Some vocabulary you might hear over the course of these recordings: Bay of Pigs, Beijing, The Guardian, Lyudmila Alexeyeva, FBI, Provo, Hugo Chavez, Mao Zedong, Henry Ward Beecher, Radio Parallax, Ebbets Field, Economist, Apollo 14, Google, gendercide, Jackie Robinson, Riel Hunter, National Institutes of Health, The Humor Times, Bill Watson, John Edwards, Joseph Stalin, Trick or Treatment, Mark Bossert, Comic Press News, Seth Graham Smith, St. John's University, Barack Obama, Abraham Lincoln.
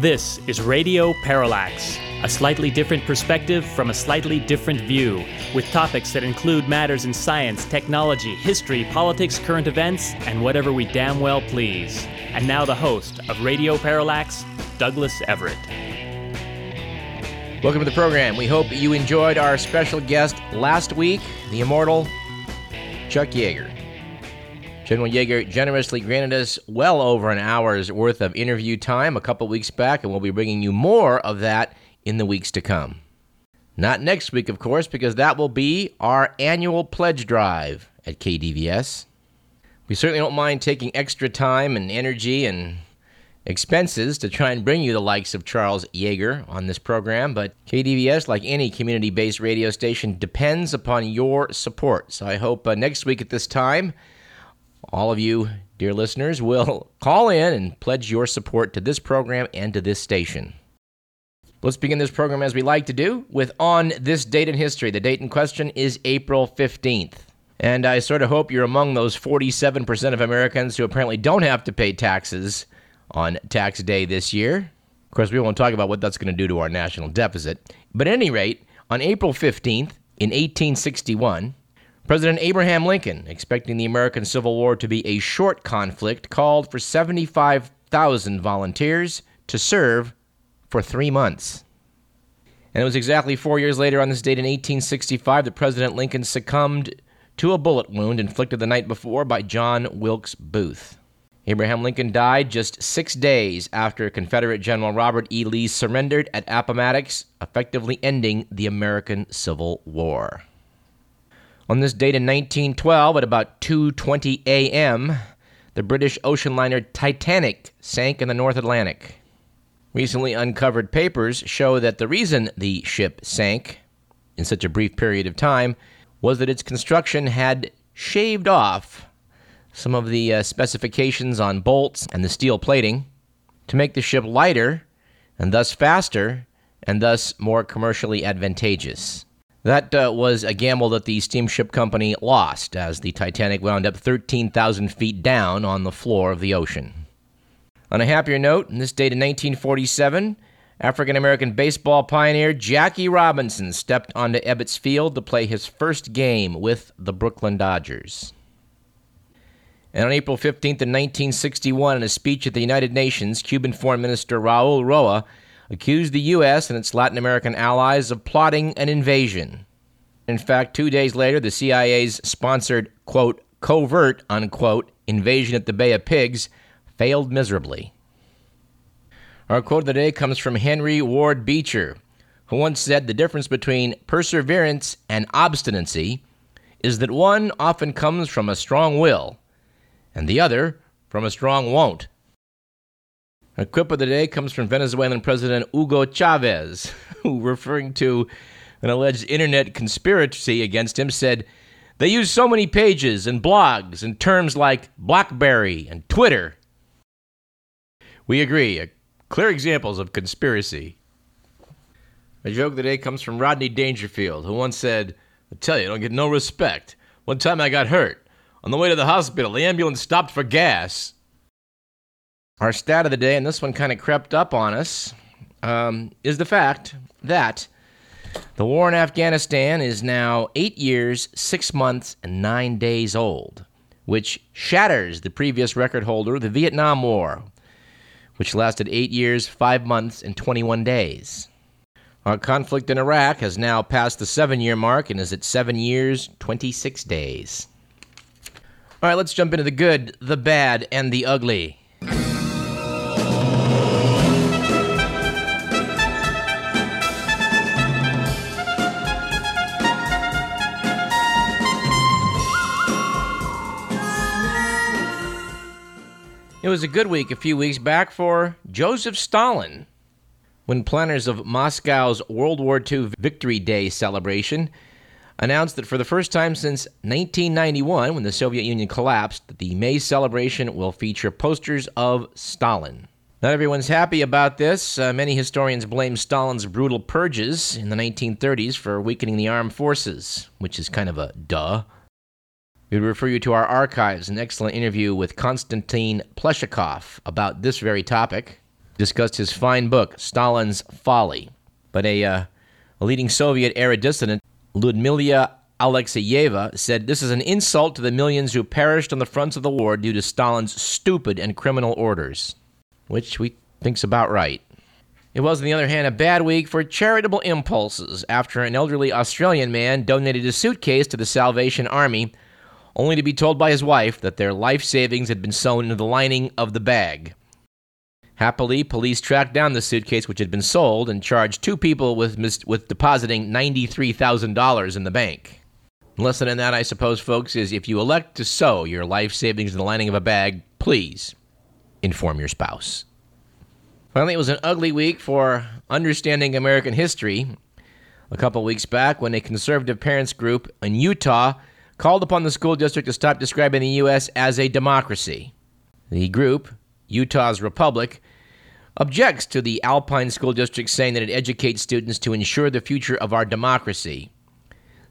This is Radio Parallax, a slightly different perspective from a slightly different view, with topics that include matters in science, technology, history, politics, current events, and whatever we damn well please. And now the host of Radio Parallax, Douglas Everett. Welcome to the program. We hope you enjoyed our special guest last week, the immortal Chuck Yeager. General Yeager generously granted us well over an hour's worth of interview time a couple weeks back, and we'll be bringing you more of that in the weeks to come. Not next week, of course, because that will be our annual pledge drive at KDVS. We certainly don't mind taking extra time and energy and expenses to try and bring you the likes of Charles Yeager on this program, but KDVS, like any community-based radio station, depends upon your support. So I hope next week at this time, all of you, dear listeners, will call in and pledge your support to this program and to this station. Let's begin this program, as we like to do, with On This Date in History. The date in question is April 15th. And I sort of hope you're among those 47% of Americans who apparently don't have to pay taxes on tax day this year. Of course, we won't talk about what that's going to do to our national deficit. But at any rate, on April 15th, in 1861... President Abraham Lincoln, expecting the American Civil War to be a short conflict, called for 75,000 volunteers to serve for 3 months. And it was exactly 4 years later on this date in 1865 that President Lincoln succumbed to a bullet wound inflicted the night before by John Wilkes Booth. Abraham Lincoln died just 6 days after Confederate General Robert E. Lee surrendered at Appomattox, effectively ending the American Civil War. On this date in 1912, at about 2:20 a.m., the British ocean liner Titanic sank in the North Atlantic. Recently uncovered papers show that the reason the ship sank in such a brief period of time was that its construction had shaved off some of the specifications on bolts and the steel plating to make the ship lighter and thus faster and thus more commercially advantageous. That was a gamble that the steamship company lost, as the Titanic wound up 13,000 feet down on the floor of the ocean. On a happier note, on this date in 1947, African-American baseball pioneer Jackie Robinson stepped onto Ebbets Field to play his first game with the Brooklyn Dodgers. And on April 15th in 1961, in a speech at the United Nations, Cuban Foreign Minister Raul Roa accused the U.S. and its Latin American allies of plotting an invasion. In fact, 2 days later, the CIA's sponsored, quote, covert, unquote, invasion at the Bay of Pigs failed miserably. Our quote of the day comes from Henry Ward Beecher, who once said the difference between perseverance and obstinacy is that one often comes from a strong will and the other from a strong won't. A quip of the day comes from Venezuelan President Hugo Chavez, who, referring to an alleged internet conspiracy against him, said, "They use so many pages and blogs and terms like BlackBerry and Twitter." We agree, clear examples of conspiracy. A joke of the day comes from Rodney Dangerfield, who once said, "I tell you, I don't get no respect. One time I got hurt. On the way to the hospital, the ambulance stopped for gas." Our stat of the day, and this one kind of crept up on us, is the fact that the war in Afghanistan is now 8 years, 6 months, and 9 days old, which shatters the previous record holder, the Vietnam War, which lasted 8 years, 5 months, and 21 days. Our conflict in Iraq has now passed the 7-year mark and is at 7 years, 26 days. All right, let's jump into the good, the bad, and the ugly. It was a good week a few weeks back for Joseph Stalin, when planners of Moscow's World War II Victory Day celebration announced that for the first time since 1991, when the Soviet Union collapsed, that the May celebration will feature posters of Stalin. Not everyone's happy about this. Many historians blame Stalin's brutal purges in the 1930s for weakening the armed forces, which is kind of a duh. We would refer you to our archives, an excellent interview with Konstantin Pleshakov about this very topic. discussed his fine book, Stalin's Folly. But a leading Soviet-era dissident, Lyudmila Alexeyeva, said, "This is an insult to the millions who perished on the fronts of the war due to Stalin's stupid and criminal orders," which we think's about right. It was, on the other hand, a bad week for charitable impulses after an elderly Australian man donated his suitcase to the Salvation Army, only to be told by his wife that their life savings had been sewn into the lining of the bag. Happily, police tracked down the suitcase, which had been sold, and charged two people with depositing $93,000 in the bank. Lesson in that, I suppose, folks, is if you elect to sew your life savings in the lining of a bag, please inform your spouse. Finally, it was an ugly week for understanding American history. A couple weeks back, when a conservative parents group in Utah called upon the school district to stop describing the U.S. as a democracy. The group, Utah's Republic, objects to the Alpine School District saying that it educates students to ensure the future of our democracy.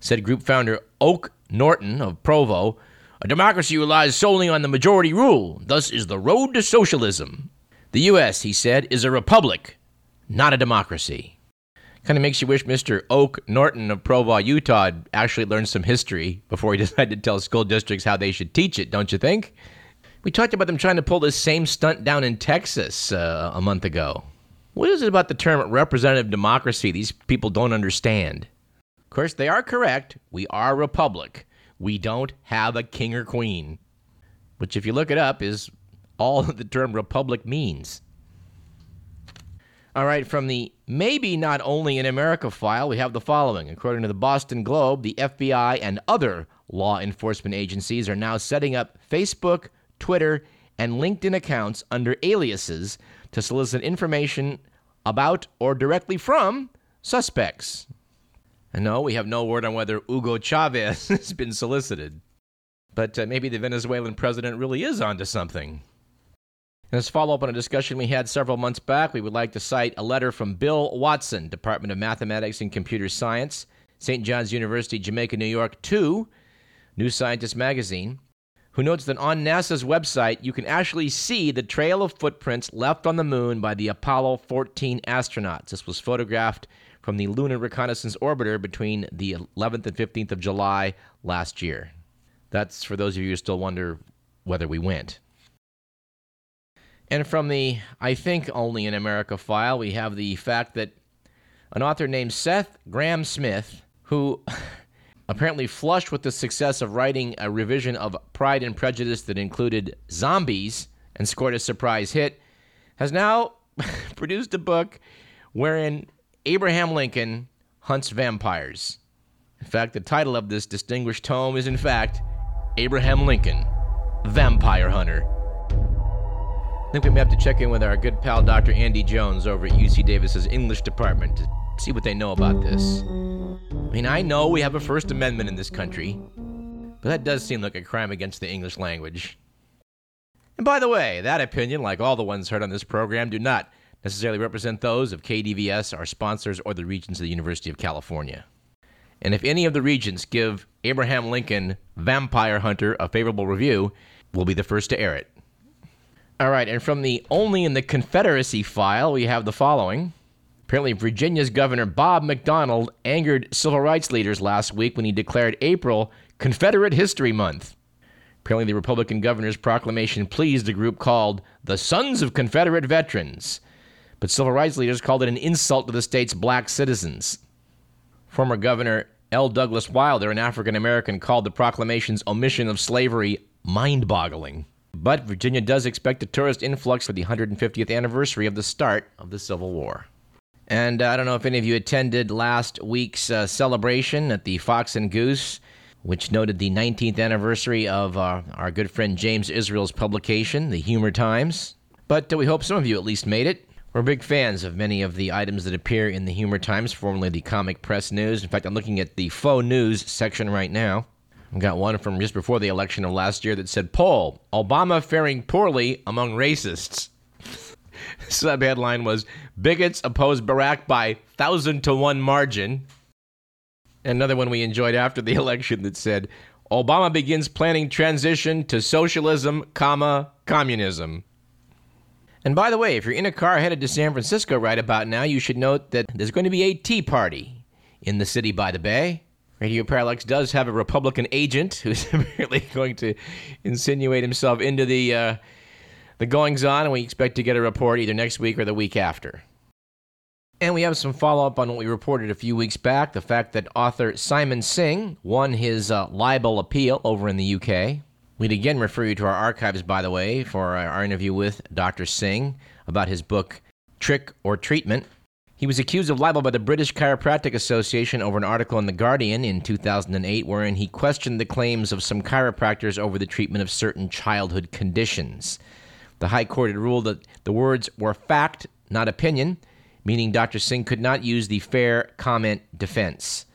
Said group founder Oak Norton of Provo, "A democracy relies solely on the majority rule, thus is the road to socialism. The U.S.," he said, "is a republic, not a democracy." Kind of makes you wish Mr. Oak Norton of Provo, Utah, had actually learned some history before he decided to tell school districts how they should teach it, don't you think? We talked about them trying to pull this same stunt down in Texas a month ago. What is it about the term representative democracy these people don't understand? Of course, they are correct. We are a republic. We don't have a king or queen, which, if you look it up, is all that the term republic means. All right, from the Maybe Not Only in America file, we have the following. According to the Boston Globe, the FBI and other law enforcement agencies are now setting up Facebook, Twitter, and LinkedIn accounts under aliases to solicit information about or directly from suspects. And no, we have no word on whether Hugo Chavez has been solicited. But maybe the Venezuelan president really is onto something. And as follow-up on a discussion we had several months back, we would like to cite a letter from Bill Watson, Department of Mathematics and Computer Science, St. John's University, Jamaica, New York, to New Scientist magazine, who notes that on NASA's website, you can actually see the trail of footprints left on the moon by the Apollo 14 astronauts. This was photographed from the Lunar Reconnaissance Orbiter between the 11th and 15th of July last year. That's for those of you who still wonder whether we went. And from the I Think Only in America file, we have the fact that an author named Seth Graham Smith, who apparently flushed with the success of writing a revision of Pride and Prejudice that included zombies and scored a surprise hit, has now produced a book wherein Abraham Lincoln hunts vampires. In fact, the title of this distinguished tome is, in fact, Abraham Lincoln, Vampire Hunter. I think we may have to check in with our good pal Dr. Andy Jones over at UC Davis's English department to see what they know about this. I mean, I know we have a First Amendment in this country, but that does seem like a crime against the English language. And by the way, that opinion, like all the ones heard on this program, do not necessarily represent those of KDVS, our sponsors, or the regents of the University of California. And if any of the regents give Abraham Lincoln, Vampire Hunter, a favorable review, we'll be the first to air it. All right, and from the Only in the Confederacy file, we have the following. Apparently, Virginia's Governor Bob McDonald angered civil rights leaders last week when he declared April Confederate History Month. Apparently, the Republican governor's proclamation pleased a group called the Sons of Confederate Veterans, but civil rights leaders called it an insult to the state's black citizens. Former Governor L. Douglas Wilder, an African-American, called the proclamation's omission of slavery mind-boggling. But Virginia does expect a tourist influx for the 150th anniversary of the start of the Civil War. And I don't know if any of you attended last week's celebration at the Fox and Goose, which noted the 19th anniversary of our good friend James Israel's publication, The Humor Times. But we hope some of you at least made it. We're big fans of many of the items that appear in the Humor Times, formerly the Comic Press News. In fact, I'm looking at the faux news section right now. I've got one from just before the election of last year that said, "Poll, Obama faring poorly among racists." Subheadline was, "Bigots oppose Barack by 1,000-to-1 margin." Another one we enjoyed after the election that said, "Obama begins planning transition to socialism, communism." And by the way, if you're in a car headed to San Francisco right about now, you should note that there's going to be a tea party in the city by the bay. Radio Parallax does have a Republican agent who's apparently going to insinuate himself into the goings-on, and we expect to get a report either next week or the week after. And we have some follow-up on what we reported a few weeks back, the fact that author Simon Singh won his libel appeal over in the UK. We'd again refer you to our archives, by the way, for our interview with Dr. Singh about his book, Trick or Treatment. He was accused of libel by the British Chiropractic Association over an article in The Guardian in 2008 wherein he questioned the claims of some chiropractors over the treatment of certain childhood conditions. The High Court had ruled that the words were fact, not opinion, meaning Dr. Singh could not use the fair comment defense.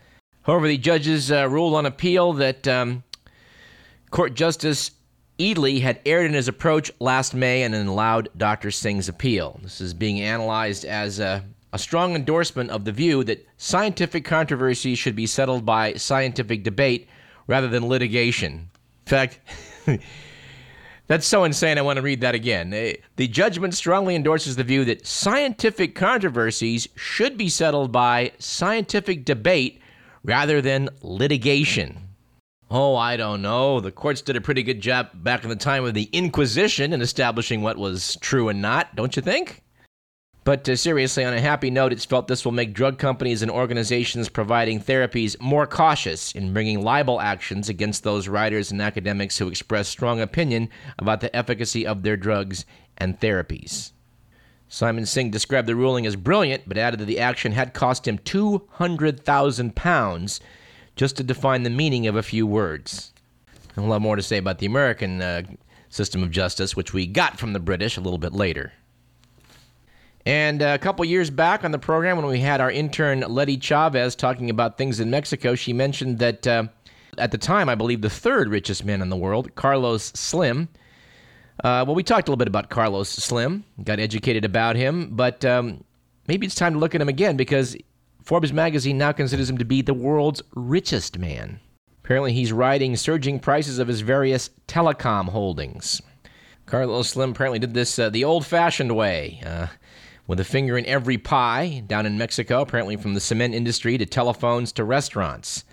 However, the judges ruled on appeal that Court Justice Eadley had erred in his approach last May and then allowed Dr. Singh's appeal. This is being analyzed as a strong endorsement of the view that scientific controversy should be settled by scientific debate rather than litigation. In fact, that's so insane, I want to read that again. The judgment strongly endorses the view that scientific controversies should be settled by scientific debate rather than litigation. Oh, I don't know. The courts did a pretty good job back in the time of the Inquisition in establishing what was true and not, don't you think? But seriously, on a happy note, it's felt this will make drug companies and organizations providing therapies more cautious in bringing libel actions against those writers and academics who express strong opinion about the efficacy of their drugs and therapies. Simon Singh described the ruling as brilliant, but added that the action had cost him £200,000 just to define the meaning of a few words. And we'll have more to say about the American system of justice, which we got from the British a little bit later. And a couple years back on the program, when we had our intern Letty Chavez talking about things in Mexico, she mentioned that at the time, I believe, the third richest man in the world, Carlos Slim. Well, we talked a little bit about Carlos Slim, got educated about him, but maybe it's time to look at him again because Forbes magazine now considers him to be the world's richest man. Apparently, he's riding surging prices of his various telecom holdings. Carlos Slim apparently did this the old-fashioned way, with a finger in every pie down in Mexico, apparently from the cement industry to telephones to restaurants.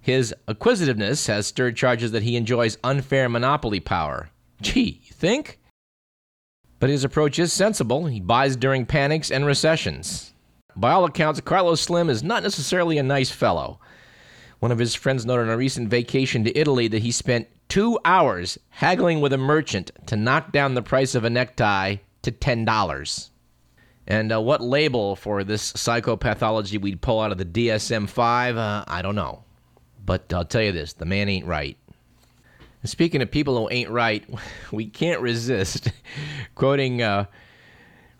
His acquisitiveness has stirred charges that he enjoys unfair monopoly power. Gee, you think? But his approach is sensible. He buys during panics and recessions. By all accounts, Carlos Slim is not necessarily a nice fellow. One of his friends noted on a recent vacation to Italy that he spent 2 hours haggling with a merchant to knock down the price of a necktie to $10. And what label for this psychopathology we'd pull out of the DSM-5, I don't know. But I'll tell you this, the man ain't right. And speaking of people who ain't right, we can't resist quoting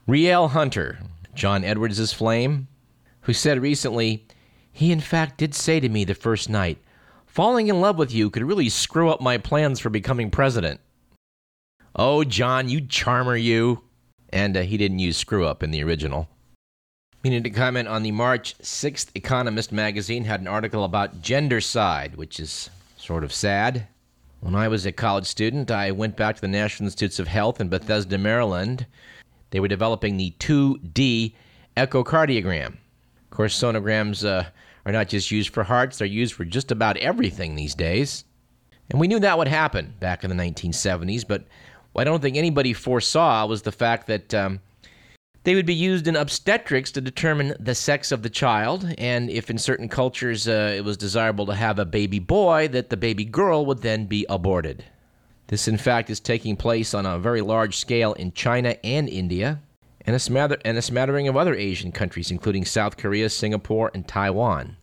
Riel Hunter, John Edwards' flame, who said recently, "He in fact did say to me the first night, 'Falling in love with you could really screw up my plans for becoming president.'" Oh, John, you charmer, you. And he didn't use screw-up in the original. Meaning to comment on the March 6th Economist magazine had an article about gendercide, which is sort of sad. When I was a college student, I went back to the National Institutes of Health in Bethesda, Maryland. They were developing the 2D echocardiogram. Of course, sonograms are not just used for hearts. They're used for just about everything these days. And we knew that would happen back in the 1970s, but what I don't think anybody foresaw was the fact that they would be used in obstetrics to determine the sex of the child, and if in certain cultures it was desirable to have a baby boy, that the baby girl would then be aborted. This, in fact, is taking place on a very large scale in China and India, and a smattering of other Asian countries, including South Korea, Singapore, and Taiwan.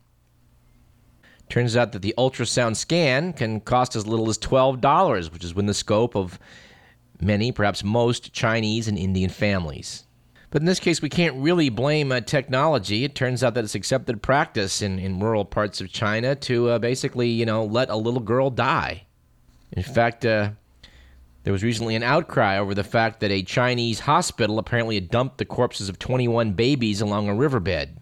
Turns out that the ultrasound scan can cost as little as $12, which is within the scope of many, perhaps most, Chinese and Indian families. But in this case, we can't really blame technology. It turns out that it's accepted practice in rural parts of China to basically, let a little girl die. In fact, there was recently an outcry over the fact that a Chinese hospital apparently had dumped the corpses of 21 babies along a riverbed.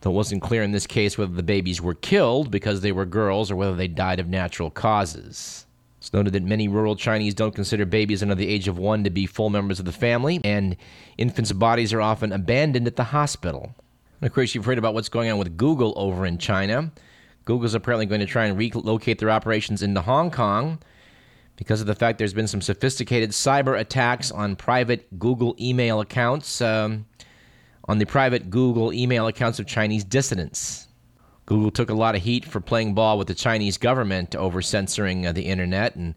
Though it wasn't clear in this case whether the babies were killed because they were girls or whether they died of natural causes. It's noted that many rural Chinese don't consider babies under the age of 1 to be full members of the family, and infants' bodies are often abandoned at the hospital. And of course, you've heard about what's going on with Google over in China. Google's apparently going to try and relocate their operations into Hong Kong because of the fact there's been some sophisticated cyber attacks on private Google email accounts, on the private Google email accounts of Chinese dissidents. Google took a lot of heat for playing ball with the Chinese government over censoring the internet, and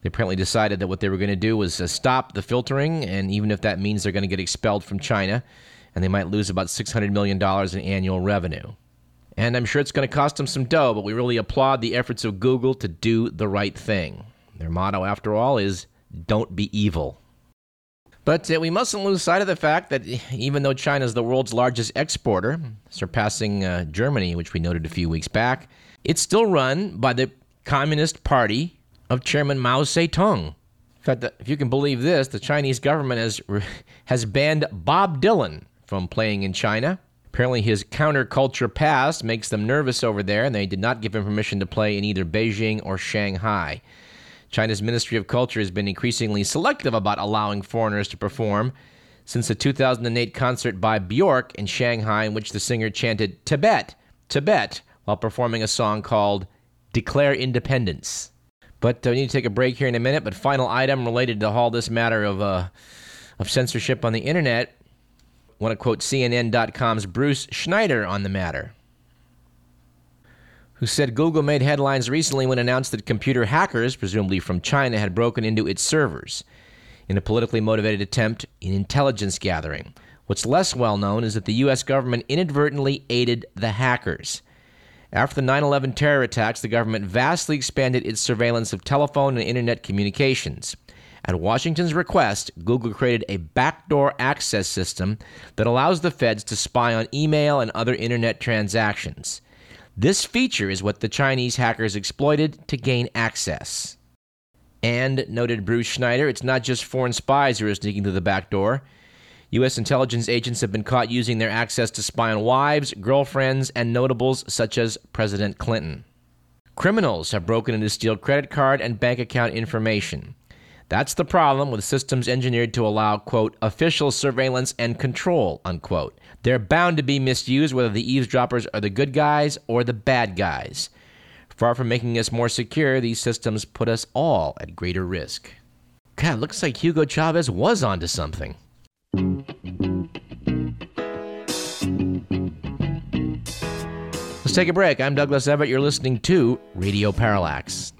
they apparently decided that what they were going to do was stop the filtering, and even if that means they're going to get expelled from China, and they might lose about $600 million in annual revenue. And I'm sure it's going to cost them some dough, but we really applaud the efforts of Google to do the right thing. Their motto, after all, is don't be evil. But we mustn't lose sight of the fact that even though China is the world's largest exporter, surpassing Germany, which we noted a few weeks back, it's still run by the Communist Party of Chairman Mao Zedong. In fact, if you can believe this, the Chinese government has banned Bob Dylan from playing in China. Apparently his counterculture past makes them nervous over there, and they did not give him permission to play in either Beijing or Shanghai. China's Ministry of Culture has been increasingly selective about allowing foreigners to perform since the 2008 concert by Bjork in Shanghai, in which the singer chanted "Tibet, Tibet" while performing a song called "Declare Independence." But we need to take a break here in a minute. But final item related to all this matter of censorship on the internet. I want to quote CNN.com's Bruce Schneider on the matter, who said Google made headlines recently when announced that computer hackers, presumably from China, had broken into its servers in a politically motivated attempt in intelligence gathering. What's less well known is that the U.S. government inadvertently aided the hackers. After the 9/11 terror attacks, the government vastly expanded its surveillance of telephone and internet communications. At Washington's request, Google created a backdoor access system that allows the feds to spy on email and other internet transactions. This feature is what the Chinese hackers exploited to gain access. And, noted Bruce Schneider, it's not just foreign spies who are sneaking through the back door. U.S. intelligence agents have been caught using their access to spy on wives, girlfriends, and notables such as President Clinton. Criminals have broken in to steal credit card and bank account information. That's the problem with systems engineered to allow, quote, official surveillance and control, unquote. They're bound to be misused, whether the eavesdroppers are the good guys or the bad guys. Far from making us more secure, these systems put us all at greater risk. God, looks like Hugo Chavez was onto something. Let's take a break. I'm Douglas Everett. You're listening to Radio Parallax.